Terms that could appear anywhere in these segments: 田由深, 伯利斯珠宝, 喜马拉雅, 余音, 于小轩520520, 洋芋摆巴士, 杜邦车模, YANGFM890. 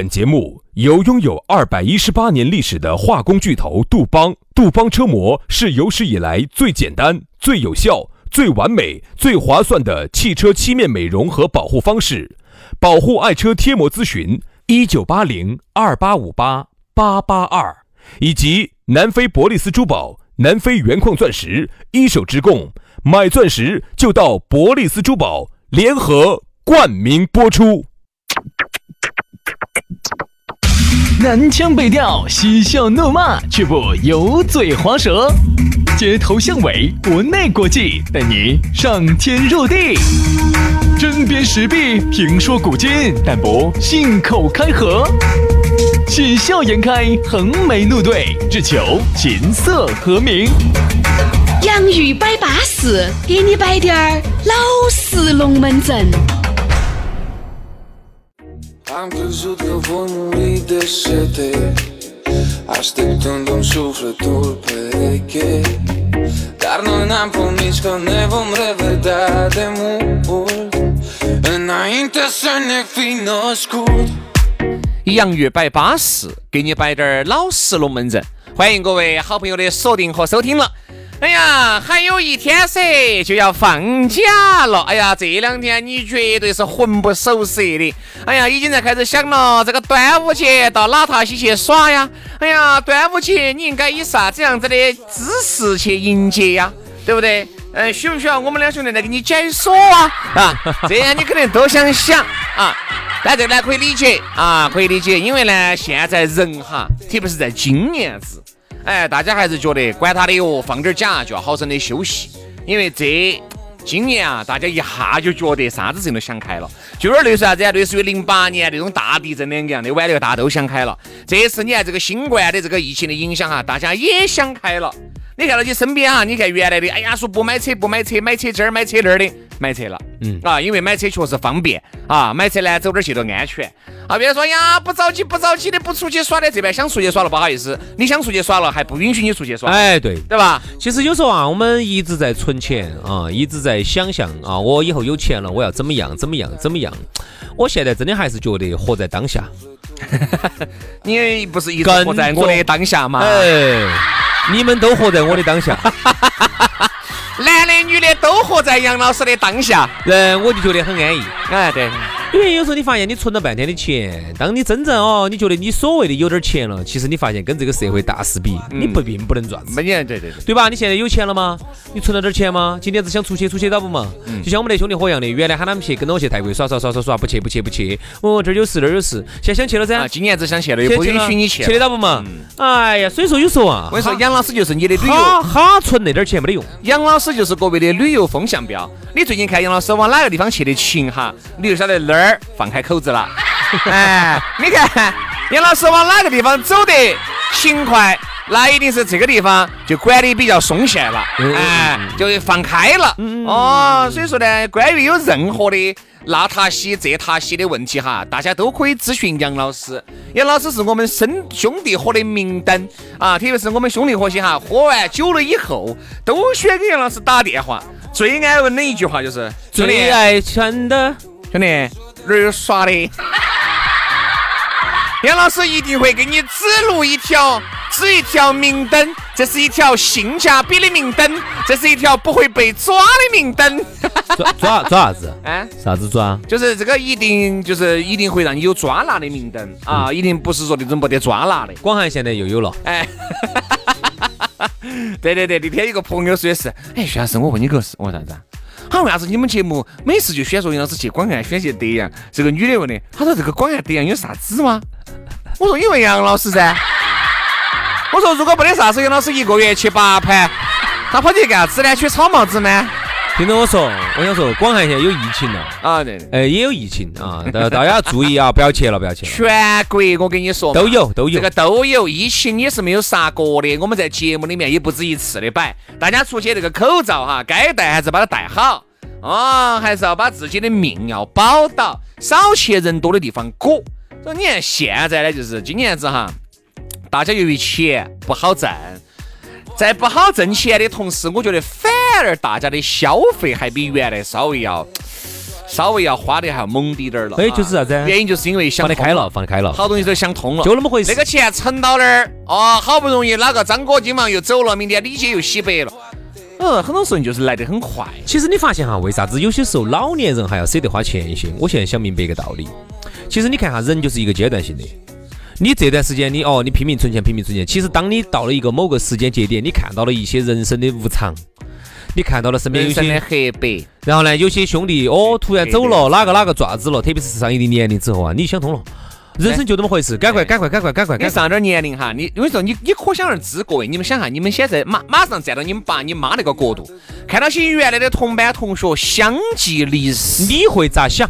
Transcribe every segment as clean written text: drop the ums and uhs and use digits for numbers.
本节目由拥有218年历史的化工巨头杜邦车模是有史以来最简单、最有效、最完美、最划算的汽车漆面美容和保护方式。保护爱车贴膜咨询1980-2858-882，以及南非伯利斯珠宝、南非原矿钻石一手直供，买钻石就到伯利斯珠宝，联合冠名播出。南腔北调，嬉笑怒骂，却不油嘴滑舌，街头巷尾，国内国际，带你上天入地。针砭时弊，评说古今，但不信口开河。喜笑颜开，横眉怒对，只求琴瑟和鸣。洋芋摆巴士，给你摆点儿老式龙门阵。Am crezut că voi muri de sete, așteptându-mi sufletul pereche, dar noi n-am promis că ne vom revedea de mult înainte să ne fi născut。洋芋摆巴士，给你摆点老实龙门阵。欢迎各位好朋友的锁定和收听了。哎呀，还有一天噻，就要放假了。哎呀，这两天你绝对是魂不守舍的。哎呀，已经在开始想了，这个端午节到哪塔西去耍呀？哎呀，端午节你应该以啥这样子的姿势去迎接呀？对不对？需不需要我们两兄弟来给你解说啊？这样你可能都想想啊。大家呢可以理解啊，可以理解，因为呢现在人哈，特别是在今年子。哎，大家还是觉得管他的哟，放点假就要好生的休息，因为这今年啊，大家一下就觉得啥子事情都想开了，就有点类似啥子啊，类似于08年那种大地震那样的，玩的大家都想开了。这次你看这个新冠的这个疫情的影响哈，大家也想开了。你看到你身边哈，你看原来的，哎呀，说不买车，买车这儿买车那儿的，买车了，因为买车确实方便啊，买车呢走点去都安全。啊，别说呀，不着急的，不出去耍的，这边想出去耍了，不好意思，你想出去耍了还不允许你出去耍。哎，对，对吧？其实有时候啊，我们一直在存钱啊，一直在想啊，我以后有钱了，我要怎么样。我现在真的还是觉得活在当下。你不是一直活在我的当下吗？哎，你们都活在我的当下。男的女的都活在杨老师的当下，我就觉得很安逸。哎，对，因为有时候你发现你存了半天的钱，当你真正你觉得你所谓的有点钱了，其实你发现跟这个社会大势比，你并不能赚。对吧？你现在有钱了吗？你存了点钱吗？今天只想出去到不嘛？就像我们的兄弟伙一样的，原来喊他们去跟我去泰国耍，不去。这儿有事那儿有事，现在想去了噻。今年只想去了，又不允许你去了，到不嘛？哎呀，所以说有时候啊，我跟你说，杨老师就是你的旅游，他存那点钱没得用。杨老师就是各位的旅游风向标，你最近看杨老师往哪个地方去的勤哈，你就晓得那儿放开口子了。哎，你看杨老师往哪个地方走的勤快，那一定是这个地方就管理比较松懈了，哎，就放开了。所以说呢，关于有任何的那塔西这塔西的问题哈，大家都可以咨询杨老师。杨老师是我们兄弟伙的明灯啊，特别是我们兄弟伙些哈，喝完酒了以后，都喜欢给杨老师打电话。最爱问的一句话就是：最爱穿的，兄弟哪儿有耍的？杨老师一定会给你指一条明灯，这是一条性价比的明灯，这是一条不会被抓的明灯。抓啥子？啊，啥子抓？就是这个一定会让你有抓拿的明灯啊，一定不是说那种没得抓拿的。广汉现在又有了。哎，对，那天一个朋友说的是，哎，徐老师，我问你个事，我啥子？他为啥子你们节目每次就选说杨老师去广汉，选去德阳？这个女的问的，她说这个广汉德阳有啥子吗？我说因为杨老师噻。我说如果不得啥事，杨老师一个月去8盘，他跑去干啥子呢？去草帽子吗？听着我想说，广汉现在有疫情了啊，对，也有疫情啊，大家注意啊，不要去了。全国我跟你说都有，这个都有，疫情也是没有杀过的。我们在节目里面也不止一次的摆，大家出去这个口罩哈，该戴还是把它戴好啊，还是要把自己的命要保到，少去人多的地方过。所以你看现在呢，就是今年子哈，大家由于钱不好挣，在不好挣钱的同时，我觉得反而大家的消费还比原来稍微要稍微要花的还要猛滴点了。所以就是啥子？原因就是因为想开了，放得开了，好东西都想通了，就那么回事。那个钱存到那儿，哦，好不容易哪个张哥金忙又走了，明天李姐又洗白了。很多时候就是来得很快。其实你发现哈，为啥子有些时候老年人还要舍得花钱一些？我现在想明白一个道理，其实你看哈，人就是一个阶段性的。你这段时间你拼命存钱，拼命存钱。其实当你到了一个某个时间节点，你看到了一些人生的无常，你看到了身边有些人生的黑白。然后呢，有些兄弟突然走了，哪个爪子了，特别是上一定年龄之后啊，你想通了，人生就这么回事，赶快。你上点年龄哈，你我说你可想而知，各位，你们想哈，你们现在马上站到你们爸你妈那个角度，看到些原来的同班同学相继离世，你会咋想？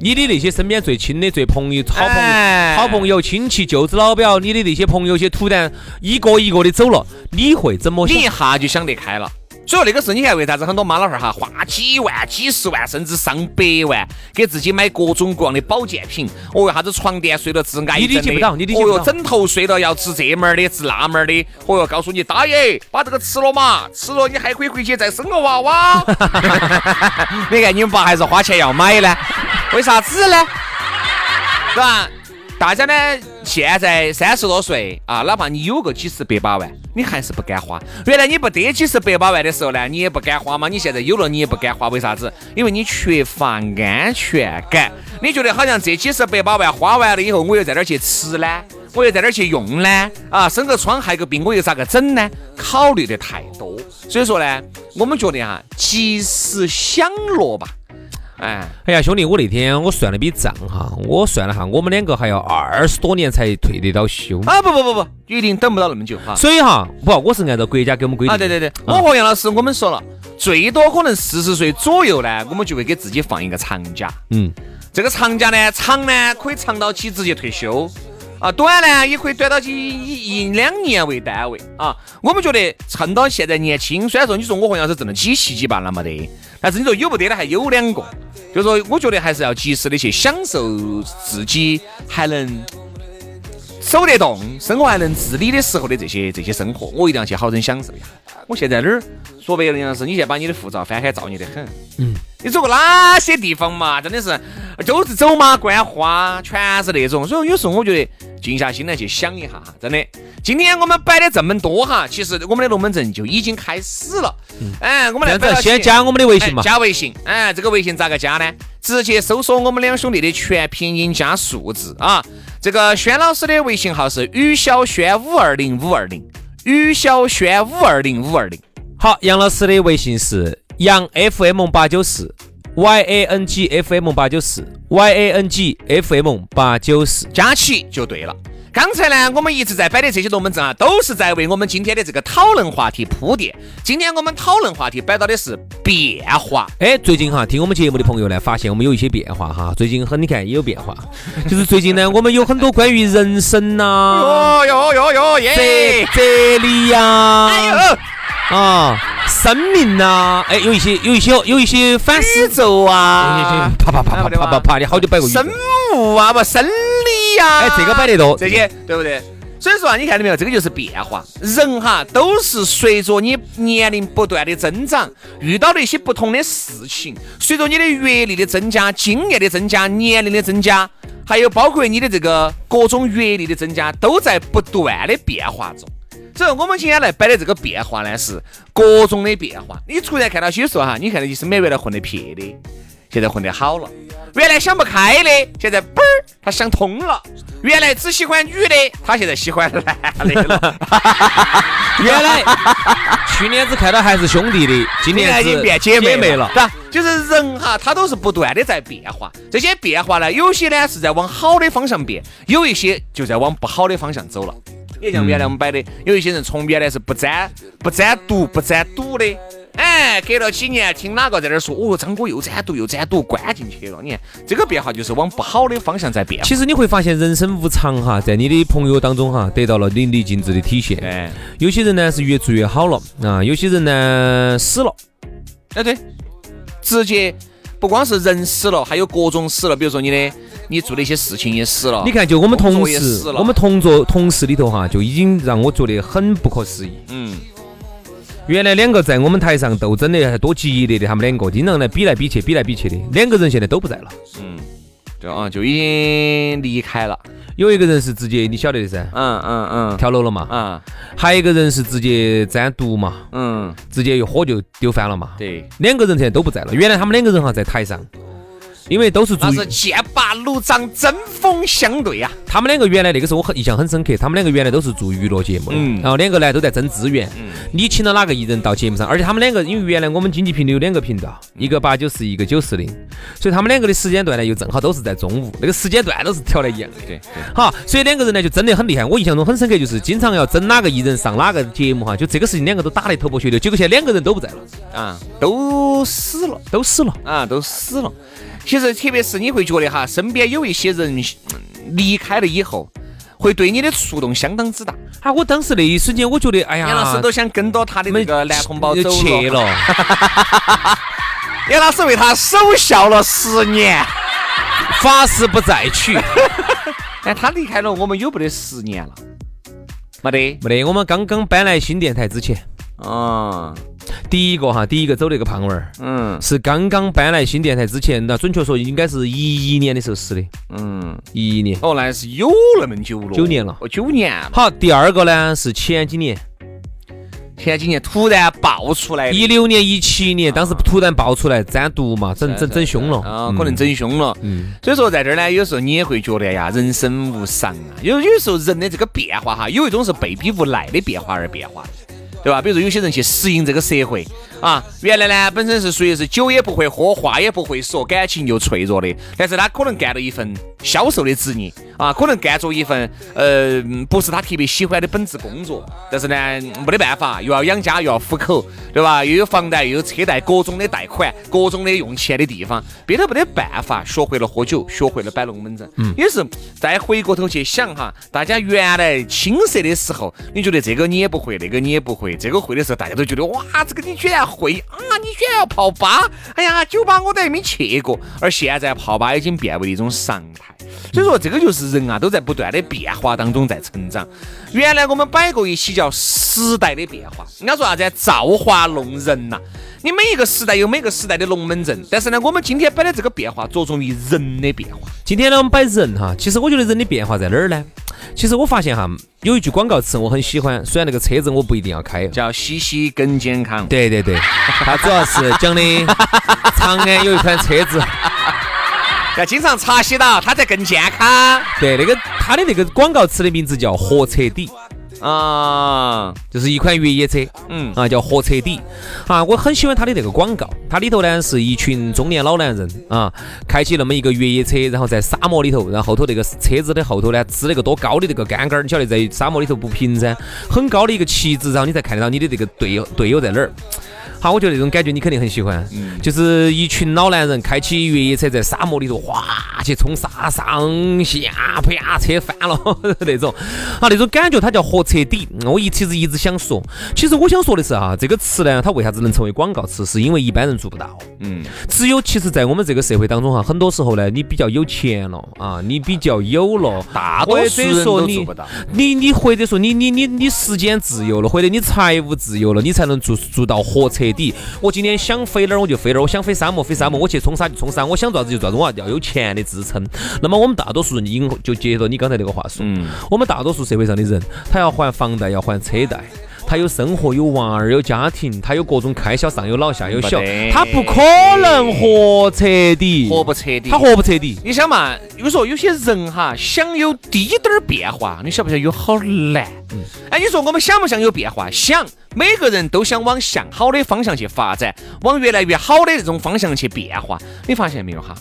你的那些身边最亲的、最朋友、好朋友、亲戚、舅子、老表，你的那些朋友些突然一个一个的走了，你会怎么想？你一下就想得开了。所以那个时候，你看为啥子很多妈老汉哈花几万、几十万，甚至上百万给自己买各种各样的保健品？哦哟，啥子床垫睡了治癌症的，你理解不到。哦哟，枕头睡了要治这门儿的、治那门儿的。哦哟，告诉你大爷，把这个吃了嘛，吃了你还可以回去再生个娃娃。你看你们爸还是花钱要买呢。为啥子呢？是吧？大家呢，现在30多岁啊，哪怕你有个几十百把万，你还是不敢花。原来你不得几十百把万的时候呢，你也不敢花嘛。你现在有了，你也不敢花，为啥子？因为你缺乏安全感。你觉得好像这几十百把万花完了以后，我又在那儿去吃呢，我又在那儿去用呢，啊，生个疮害个病，我又咋个整呢？考虑的太多。所以说呢，我们觉得哈，及时享乐吧。哎呀，兄弟，我那天我算了笔账哈，我算了哈，我们两个还要20多年才退得到休啊！不，一定等不到那么久哈。所以哈，我是按照国家给我们规定啊。对，我和杨老师我们说了，最多可能40岁左右呢，我们就会给自己放一个长假。这个长假呢，长呢可以长到起直接退休啊，短呢也可以短到起1-2年为单位啊。我们觉得趁到现在年轻，虽然说你说我和杨老师挣了7、8万了没得，但是你说有不得的还有2个。就是说我觉得还是要及时的去享受自己还能走得动，生活还能自理的时候的这些生活，我一定要去好生享受一下。我现在那儿说白了杨老师，你现在把你的护照翻开，造孽得很。你走过哪些地方嘛？真的是都是走马观花，全是那种。所以有时候我觉得静下心来去想一下，真的。今天我们摆的这么多哈，其实我们的龙门阵就已经开始了。我们来摆到先加我们的微信嘛，加微信。这个微信咋个加呢？直接搜索我们两兄弟的全拼音加数字啊。这个轩老师的微信号是于小轩520520，于小轩520520。好，杨老师的微信是YANGFM890。YANGFM890，加起就对了。刚才呢，我们一直在摆的这些龙门阵啊，都是在为我们今天的这个讨论话题铺垫。今天我们讨论话题摆到的是变化。最近哈，听我们节目的朋友呢，发现我们有一些变化哈。最近你看也有变化，就是最近呢，我们有很多关于人生呐，哲理呀，生命呐，有一些反思走啊，啪，你好久摆过生物啊，不生理呀，这个摆得多，这些对不对？所以说啊，你看到没有，这个就是变化。人哈都是随着你年龄不断的增长，遇到了一些不同的事情，随着你的阅历的增加、经验的增加、年龄的增加，还有包括你的这个各种阅历的增加，都在不断的变化中。所以我们今天来摆的这个变化呢，是各种的变化。你突然看到些时候哈，你看到你身边原来混得撇的，现在混得好了；原来想不开的，现在嘣儿他想通了；原来只喜欢女的，他现在喜欢男的了。原来去年只看到还是兄弟的，今年已经变姐妹了，是吧？就是人哈，他都是不断的在变化。这些变化呢，有些呢是在往好的方向变，有一些就在往不好的方向走了。也像原来我们摆的，有一些人从原来是不沾赌的，隔了几年听哪个在那说，张哥又沾赌关进去了。你看这个变化就是往不好的方向在变化。其实你会发现人生无常哈，在你的朋友当中哈，得到了淋漓尽致的体现。有些人呢是越做越好了啊，有些人呢死了。对，直接不光是人死了，还有各种死了，比如说你做的一些事情也死了。你看，就我们同事里头哈，就已经让我觉得很不可思议。原来两个在我们台上斗争的还多激烈的，他们两个经常来比来比去的，两个人现在都不在了。嗯，对啊，就已经离开了。有一个人是直接你晓得的噻，跳楼了嘛，还有一个人是直接沾毒嘛，直接有火就丢翻了嘛。对，两个人现在都不在了。原来他们两个人哈在台上。因为都是那是剑拔弩张，针锋相对啊！他们两个原来那个时候我印象很深刻，他们两个原来都是做娱乐节目，然后两个呢都在争资源。你请了哪个艺人到节目上？而且他们两个，因为原来我们经济频率有两个频道，一个894，一个940，所以他们两个的时间段呢又正好都是在中午，那个时间段都是调的一样的。对，好，所以两个人呢就争得很厉害。我印象中很深刻，就是经常要争哪个艺人上哪个节目哈，就这个事情两个都打得头破血流，结果现在两个人都不在了啊，都死了。其实特别是你会觉得哈，身边有一些人离开了以后会对你的触动相当之大啊！我当时那一瞬间我觉得哎呀，杨老师都想跟到他的那个男同胞走了，杨老师为他守孝了10年，发誓不再去。哎，他离开了我们有不得10年了，没得，我们刚刚搬来新电台之前第一个走了一个胖娃儿，是刚刚搬来新电台之前，那准确说应该是11年的时候死的，11年，哦，那是有那么久了，9年了。好，第二个呢是前几年突然爆出来，16年、17年，当时突然爆出来沾毒嘛，整凶了啊，可能整凶了。所以说在这儿呢，有时候你也会觉得呀，人生无常啊，有时候人的这个变化哈，有一种是被逼无奈的变化。对吧？比如说有些人去适应这个社会啊，原来呢本身是属于是酒也不会喝，话也不会说，感情又脆弱的，但是他可能干了一份销售的职业啊，可能干做一份不是他特别喜欢的本职工作，但是呢没得办法，又要养家又要糊口，对吧？又有房贷又有车贷，各种的贷款，各种的用钱的地方，别的没得办法，学会了喝酒，学会了摆龙门阵。也是再回过头去想哈，大家原来青涩的时候，你觉得这个你也不会，那个你也不会。这个会的时候大家都觉得哇，这个你居然会啊，你居然要泡吧，哎呀，酒吧我都还没去过。而现在泡吧已经变为一种常态，所以说这个就是人啊都在不断的变化当中在成长。原来我们摆过一期叫时代的变化，人家说啥子造化弄人呐，你每一个时代有每个时代的龙门阵，但是呢我们今天摆的这个变化着重于人的变化。今天呢我们摆人哈，其实我觉得人的变化在哪儿呢？其实我发现哈，有一句广告词我很喜欢，虽然那个车子我不一定要开，叫西西更健康。对，它主要是讲的长安有一款车子要经常擦洗到它才更健康。对，那个它的那个广告词的名字叫火车底啊，就是一款越野车，叫火车底啊。我很喜欢它的那个广告，它里头呢是一群中年老男人啊，开起那么一个越野车，然后在沙漠里头，然后后头那个车子的后头呢支了个多高的那个杆杆，你晓得在沙漠里头不平噻，很高的一个旗帜，然后你才看得到你的这个队友在哪儿。好，我觉得这种感觉你肯定很喜欢，就是一群老男人开起越野车在沙漠里头，哗去冲沙，上下啪车翻了那种啊，那种感觉它叫火车底。我其实一直想说，其实我想说的是啊，这个词呢，它为啥子能成为广告词，是因为一般人做不到。只有其实，在我们这个社会当中哈，很多时候呢，你比较有钱了啊，你比较有了，大多数人都做不到。你或者说你时间自由了，或者你财务自由了，你才能做到火车。我今天想飞哪儿我就飞哪儿，我想飞沙漠，我去冲沙就冲沙，我想抓子就抓子，我要有钱的支撑。那么我们大多数人就接着你刚才那个话说，我们大多数社会上的人，他要还房贷，要还车贷，他有生活，有娃儿，有家庭，他有各种开销，上有老下有小，他不可能活不彻底。你想嘛，比如说有些人哈，想有滴点儿变化，你晓不晓得有好难？哎，你说我们想不想有变化？想，每个人都想往向好的方向去发展，往越来越好的这种方向去变化。你发现没有哈？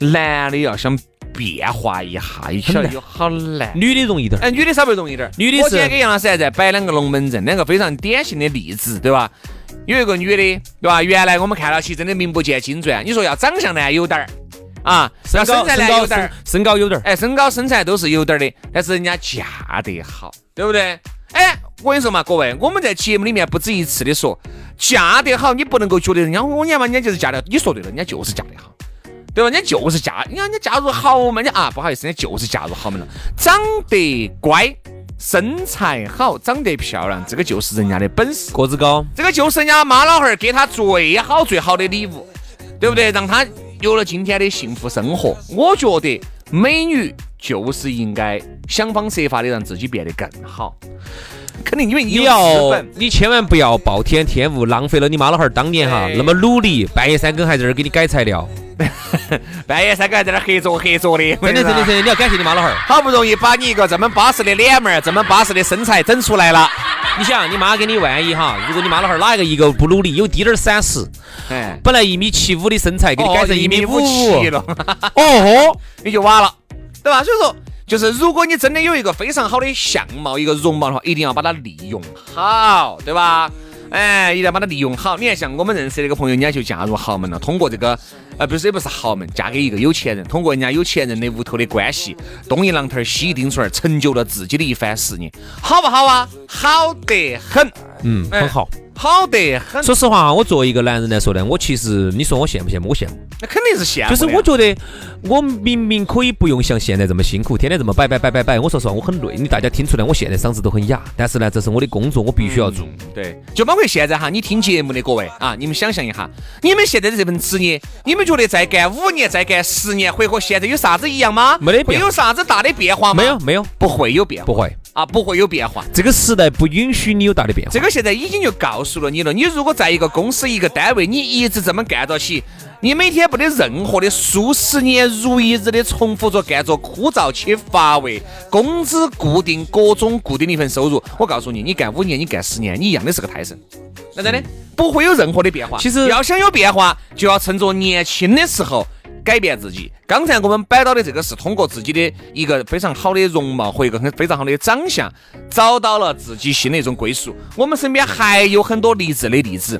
男的要想变化一下，一下就好难。女的容易点，女的稍微容易点。女的是，我今天给杨老师在摆两个龙门阵，两个非常典型的例子，对吧？有一个女的，对吧？原来我们看到起真的名不见经传，你说要长相呢有点儿啊，要身材呢有点儿，身高有点儿，哎，身高身材都是有点儿的，但是人家嫁得好，对不对？哎，我跟你说嘛，各位，我们在节目里面不止一次的说，嫁得好，你不能够觉得人家我讲嘛，人家就是嫁得好，你说对了，人家就是嫁得好。对吧？人家就是嫁，人家嫁入豪门，人家不好意思，人家就是嫁入豪门了。长得乖，身材好，长得漂亮，这个就是人家的本事。个子高，这个就是人家妈老汉儿给他最好最好的礼物，对不对？让他有了今天的幸福生活。我觉得美女就是应该想方设法的让自己变得更好。肯定因为你有资本，你千万不要暴殄天物，浪费了你妈老汉儿当年哈那么努力，半夜三更还在这儿给你改材料，半夜三更还在那儿黑做的，真的你要感谢你妈老汉儿，好不容易把你一个这么巴适的脸面儿，这么巴适的身材整出来了。你想，你妈给你万一哈，如果你妈老汉儿哪一个不努力，有低点30，本来1.75米的身材给你改成1.57米了，哦吼，你就完了，对吧？所以说。就是如果你真的有一个非常好的相貌，一个容貌的话，一定要把它利用好，对吧？哎，一定要把它利用好。你看，像我们认识的一个朋友，人家就嫁入豪门了，通过这个，不是也不是豪门，嫁给一个有钱人，通过人家有钱人的屋头的关系，东一榔头西一钉锤，成就了自己的一番事业，好不好啊？好得很，很好。好得很。说实话，我作为一个男人来说呢，我其实你说我羡慕羡慕，我羡慕，那肯定是羡慕。就是我觉得我明明可以不用像现在这么辛苦，天天这么摆。我说实话，我很累。你大家听出来，我现在嗓子都很哑，但是呢，这是我的工作，我必须要做。对，就包括现在哈，你听节目的各位啊，你们想象一下，你们现在的这份职业，你们觉得再干5年、再干10年，会和现在有啥子一样吗？没得，会有啥子大的变化吗？没有，不会有变化，不会啊，不会有变化。这个时代不允许你有大的变化。这个现在已经就告诉。你如果在一个公司一个单位你一直这么干着起，你每天不得任何的数十年如一日的重复着干着，枯燥且乏味，工资固定，各种固定的一份收入，我告诉你，你干5年你干10年，你一样的是个胎神，那真的不会有任何的变化。其实要想有变化，就要趁着年轻的时候改变自己。刚才我们摆到的这个是通过自己的一个非常好的容貌和一个非常好的长相，找到了自己新的一种归属。我们身边还有很多励志的例子。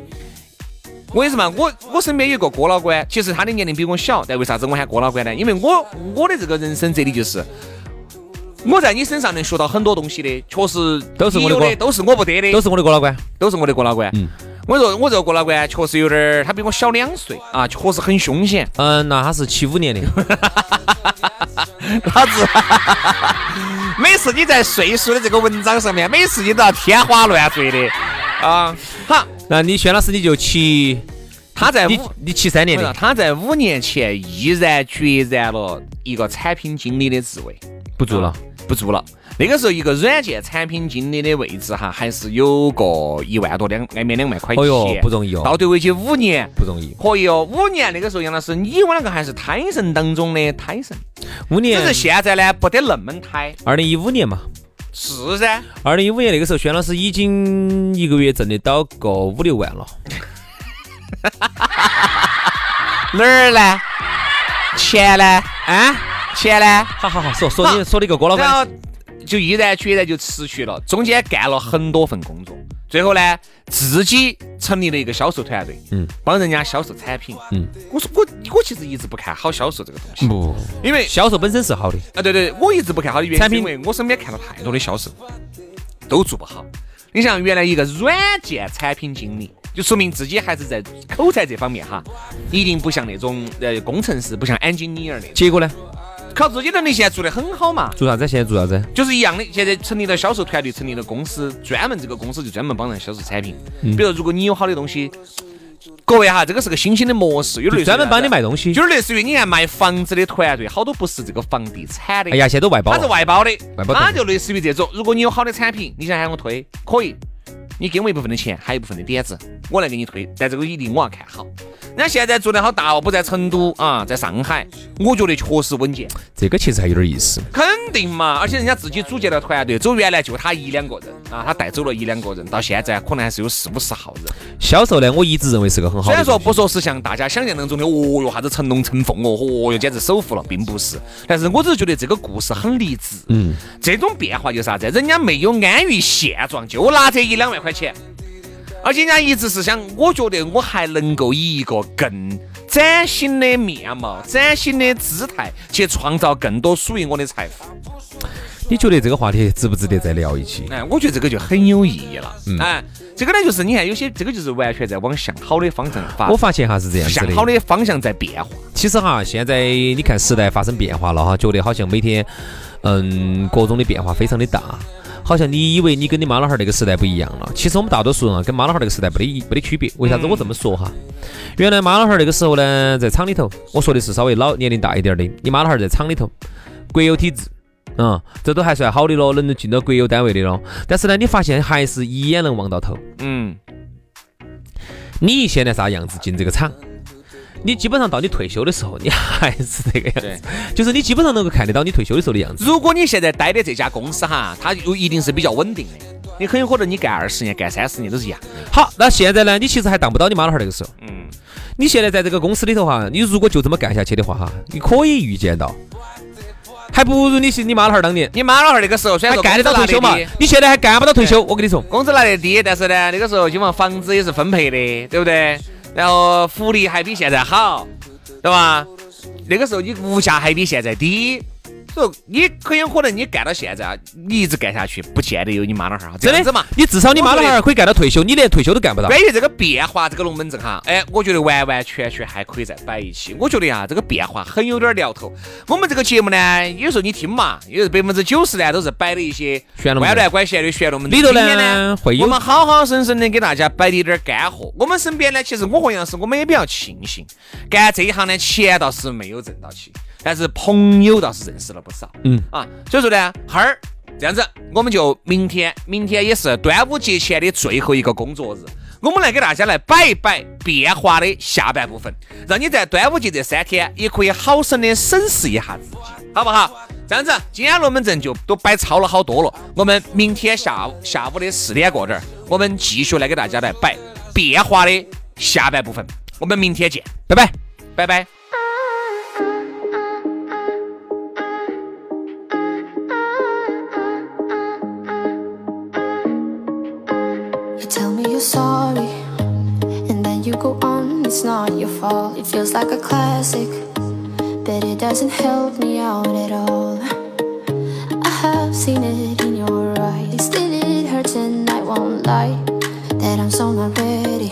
为什么我身边有个郭老倌，其实他的年龄比我小，但为啥子我喊郭老倌呢？因为我的这个人生哲理就是，我在你身上能学到很多东西的，确实都是我的，都是我不得的，都是我的郭老倌，都是我的郭老倌。我这个郭老倌确实有点，他比我小2岁啊，确实很凶险。那他是75年的，老子每次你在岁数的这个文章上面，每次你都要天花乱坠的啊。好，那你薛老师你就七，他在你73年的，他在5年前毅然决然了一个产品经理的职位，不做了。那个时候，一个软件产品经理的位置哈，还是有个1万多2万块钱，不容易哦。到对为期5年，不容易，可以哦。5年那个时候，杨老师，你我那个还是胎神当中的胎神。5年，只是现在呢，不得那么胎。2015年嘛，是噻。2015年那个时候，薛老师已经一个月挣得到个5-6万了。哪儿呢？钱呢？啊，钱呢？好，说那个郭老倌。就毅然决然就辞去了，中间干了很多份工作，最后呢自己成立了一个销售团队，帮人家销售产品。我说我其实一直不看好销售这个东西，不，因为销售本身是好的啊，对，我一直不看好的原因是因为我身边看到太多的销售都做不好。你想，原来一个软件产品经理，就说明自己还是在口才这方面哈，一定不像那种工程师，不像 engineer 那种。结果呢？靠自己能力现在做得很好嘛？现在做啥子？就是一样的，现在成立了销售团队，成立了公司，专门这个公司就专门帮人销售产品。比如如果你有好的东西，各位哈，这个是个新兴的模式，有类似专门帮你卖东西，就是类似于你看卖房子的团队，好多不是这个房地产的，哎呀，现在都外包，它是外包的，它就类似于这种。如果你有好的产品，你想喊我推，可以，你给我一部分的钱，还有一部分的点子，我来给你推，但这个一定我要看好。那现在做得好大哦，不在成都啊，在上海，我觉得确实稳健。这个其实还有点意思，肯定嘛，而且人家自己组建了团队，走原来就他1-2个人啊，他带走了1-2个人，到现在可能还是有40-50号人。销售呢，我一直认为是个很好的。虽然说不说是像大家想象当中的哦哟啥子成龙成凤哦哟简直首富了，并不是，但是我只是觉得这个故事很励志。这种变化就是啥子？人家没有安于现状，就拿这1-2万块钱。而且人家一直是想，我觉得我还能够以一个更崭新的面貌、崭新的姿态去创造更多属于我的财富。你觉得这个话题值不值得再聊一期？我觉得这个就很有意义了。这个呢，就是你看有些这个就是完全在往向好的方向发。我发现哈是这样子的，向好的方向在变化。其实哈，现在你看时代发生变化了哈，觉得好像每天各种的变化非常的大。好像你以为你跟你妈老汉那个时代不一样了，其实我们大多数人啊跟妈老汉那个时代没得区别。为啥子我这么说哈？原来妈老汉那个时候呢，在厂里头，我说的是稍微老年龄大一点的，你妈老汉在厂里头，国有体制。这都还算好的咯，能进到国有单位的咯。但是呢，你发现还是一眼能望到头。你现在啥样子进这个厂，你基本上到你退休的时候，你还是这个样子，就是你基本上能够看得到你退休的时候的样子。如果你现在待的这家公司哈，它一定是比较稳定的，你很有可能你干20年、干30年都是一样。好，那现在呢，你其实还当不到你妈老汉那个时候。你现在在这个公司里头哈，你如果就这么干下去的话哈，你可以预见到。还不如你妈老汉当年，你妈老汉那个时候虽然说还干得到退休嘛，你现在还干不到退休。我跟你说，工资拿得低，但是呢，那个时候基本上房子也是分配的，对不对？然后福利还比现在好，对吧？那个时候你物价还比现在低，所以你很有可能你干到现在，你一直干下去，不见得有你妈老汉。真的嘛？你至少你妈老汉可以干到退休，你连退休都干不到。关于这个变化，这个龙门阵哈，我觉得完完全全还可以再摆一起。我觉得啊，这个变化很有点聊头。我们这个节目呢，有时候你听嘛，有时 90% 呢都是摆的一些弯来拐去的玄龙门阵。里头呢，会有我们好好生生的给大家摆的一点干货。我们身边呢，其实我和杨师，我们也比较庆幸，干这一行呢，钱倒是没有挣到起，但是朋友倒是认识了不少。所以说呢，哈儿这样子，我们就明天也是端午节前的最后一个工作日，我们来给大家来摆一摆变化的下半部分，让你在端午节这3天也可以好生的审视一下自己，好不好？这样子，今天龙门阵就都摆超了好多了。我们明天下午的4点过这儿，我们继续来给大家来摆变化的下半部分。我们明天见，拜拜，拜拜。Sorry, and then you go on, it's not your fault. It feels like a classic, but it doesn't help me out at all. I have seen it in your eyes, still it hurts and I won't lie, that I'm so not ready.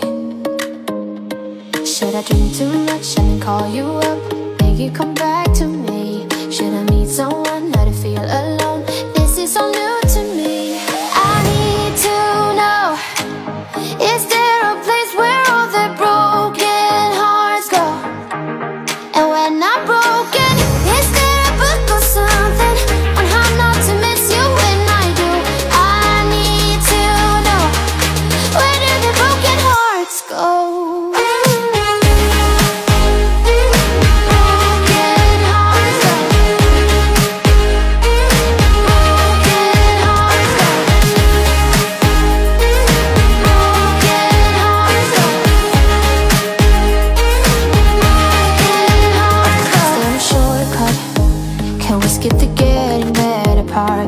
Should I drink too much and then call you up, make you come back to me? Should I meet someone, not to feel alone? This is all new to me. I need to know.Is there a place where all the broken hearts go? And when I'm broken, is there a book or something on how not to miss you when I do? I need to know, where do the broken hearts go?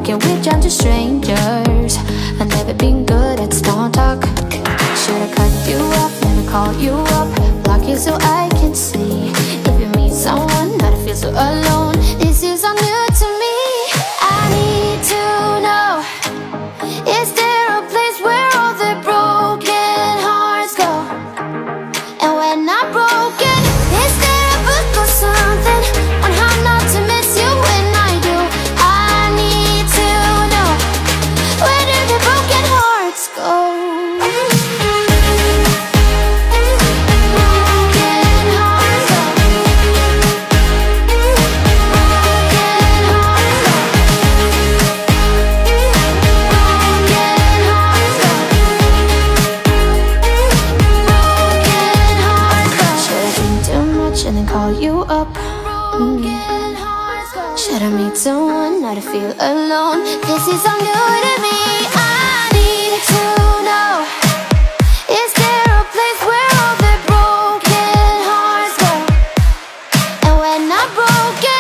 Can we jump to strangers? I've never been good at small talk. Should I cut you off, never call you up, block you so I can see? If you meet someone, not to feel so alone. This is all new to me. I need to know, is there a place where all the broken hearts go? And when I'm broken, is there a book or something on how not to miss you when I do? I need to know, where do the broken hearts go? Should I meet someone, not to feel alone? This is all new to me. I need to know, is there a place where all the broken hearts go? And when I'm broken,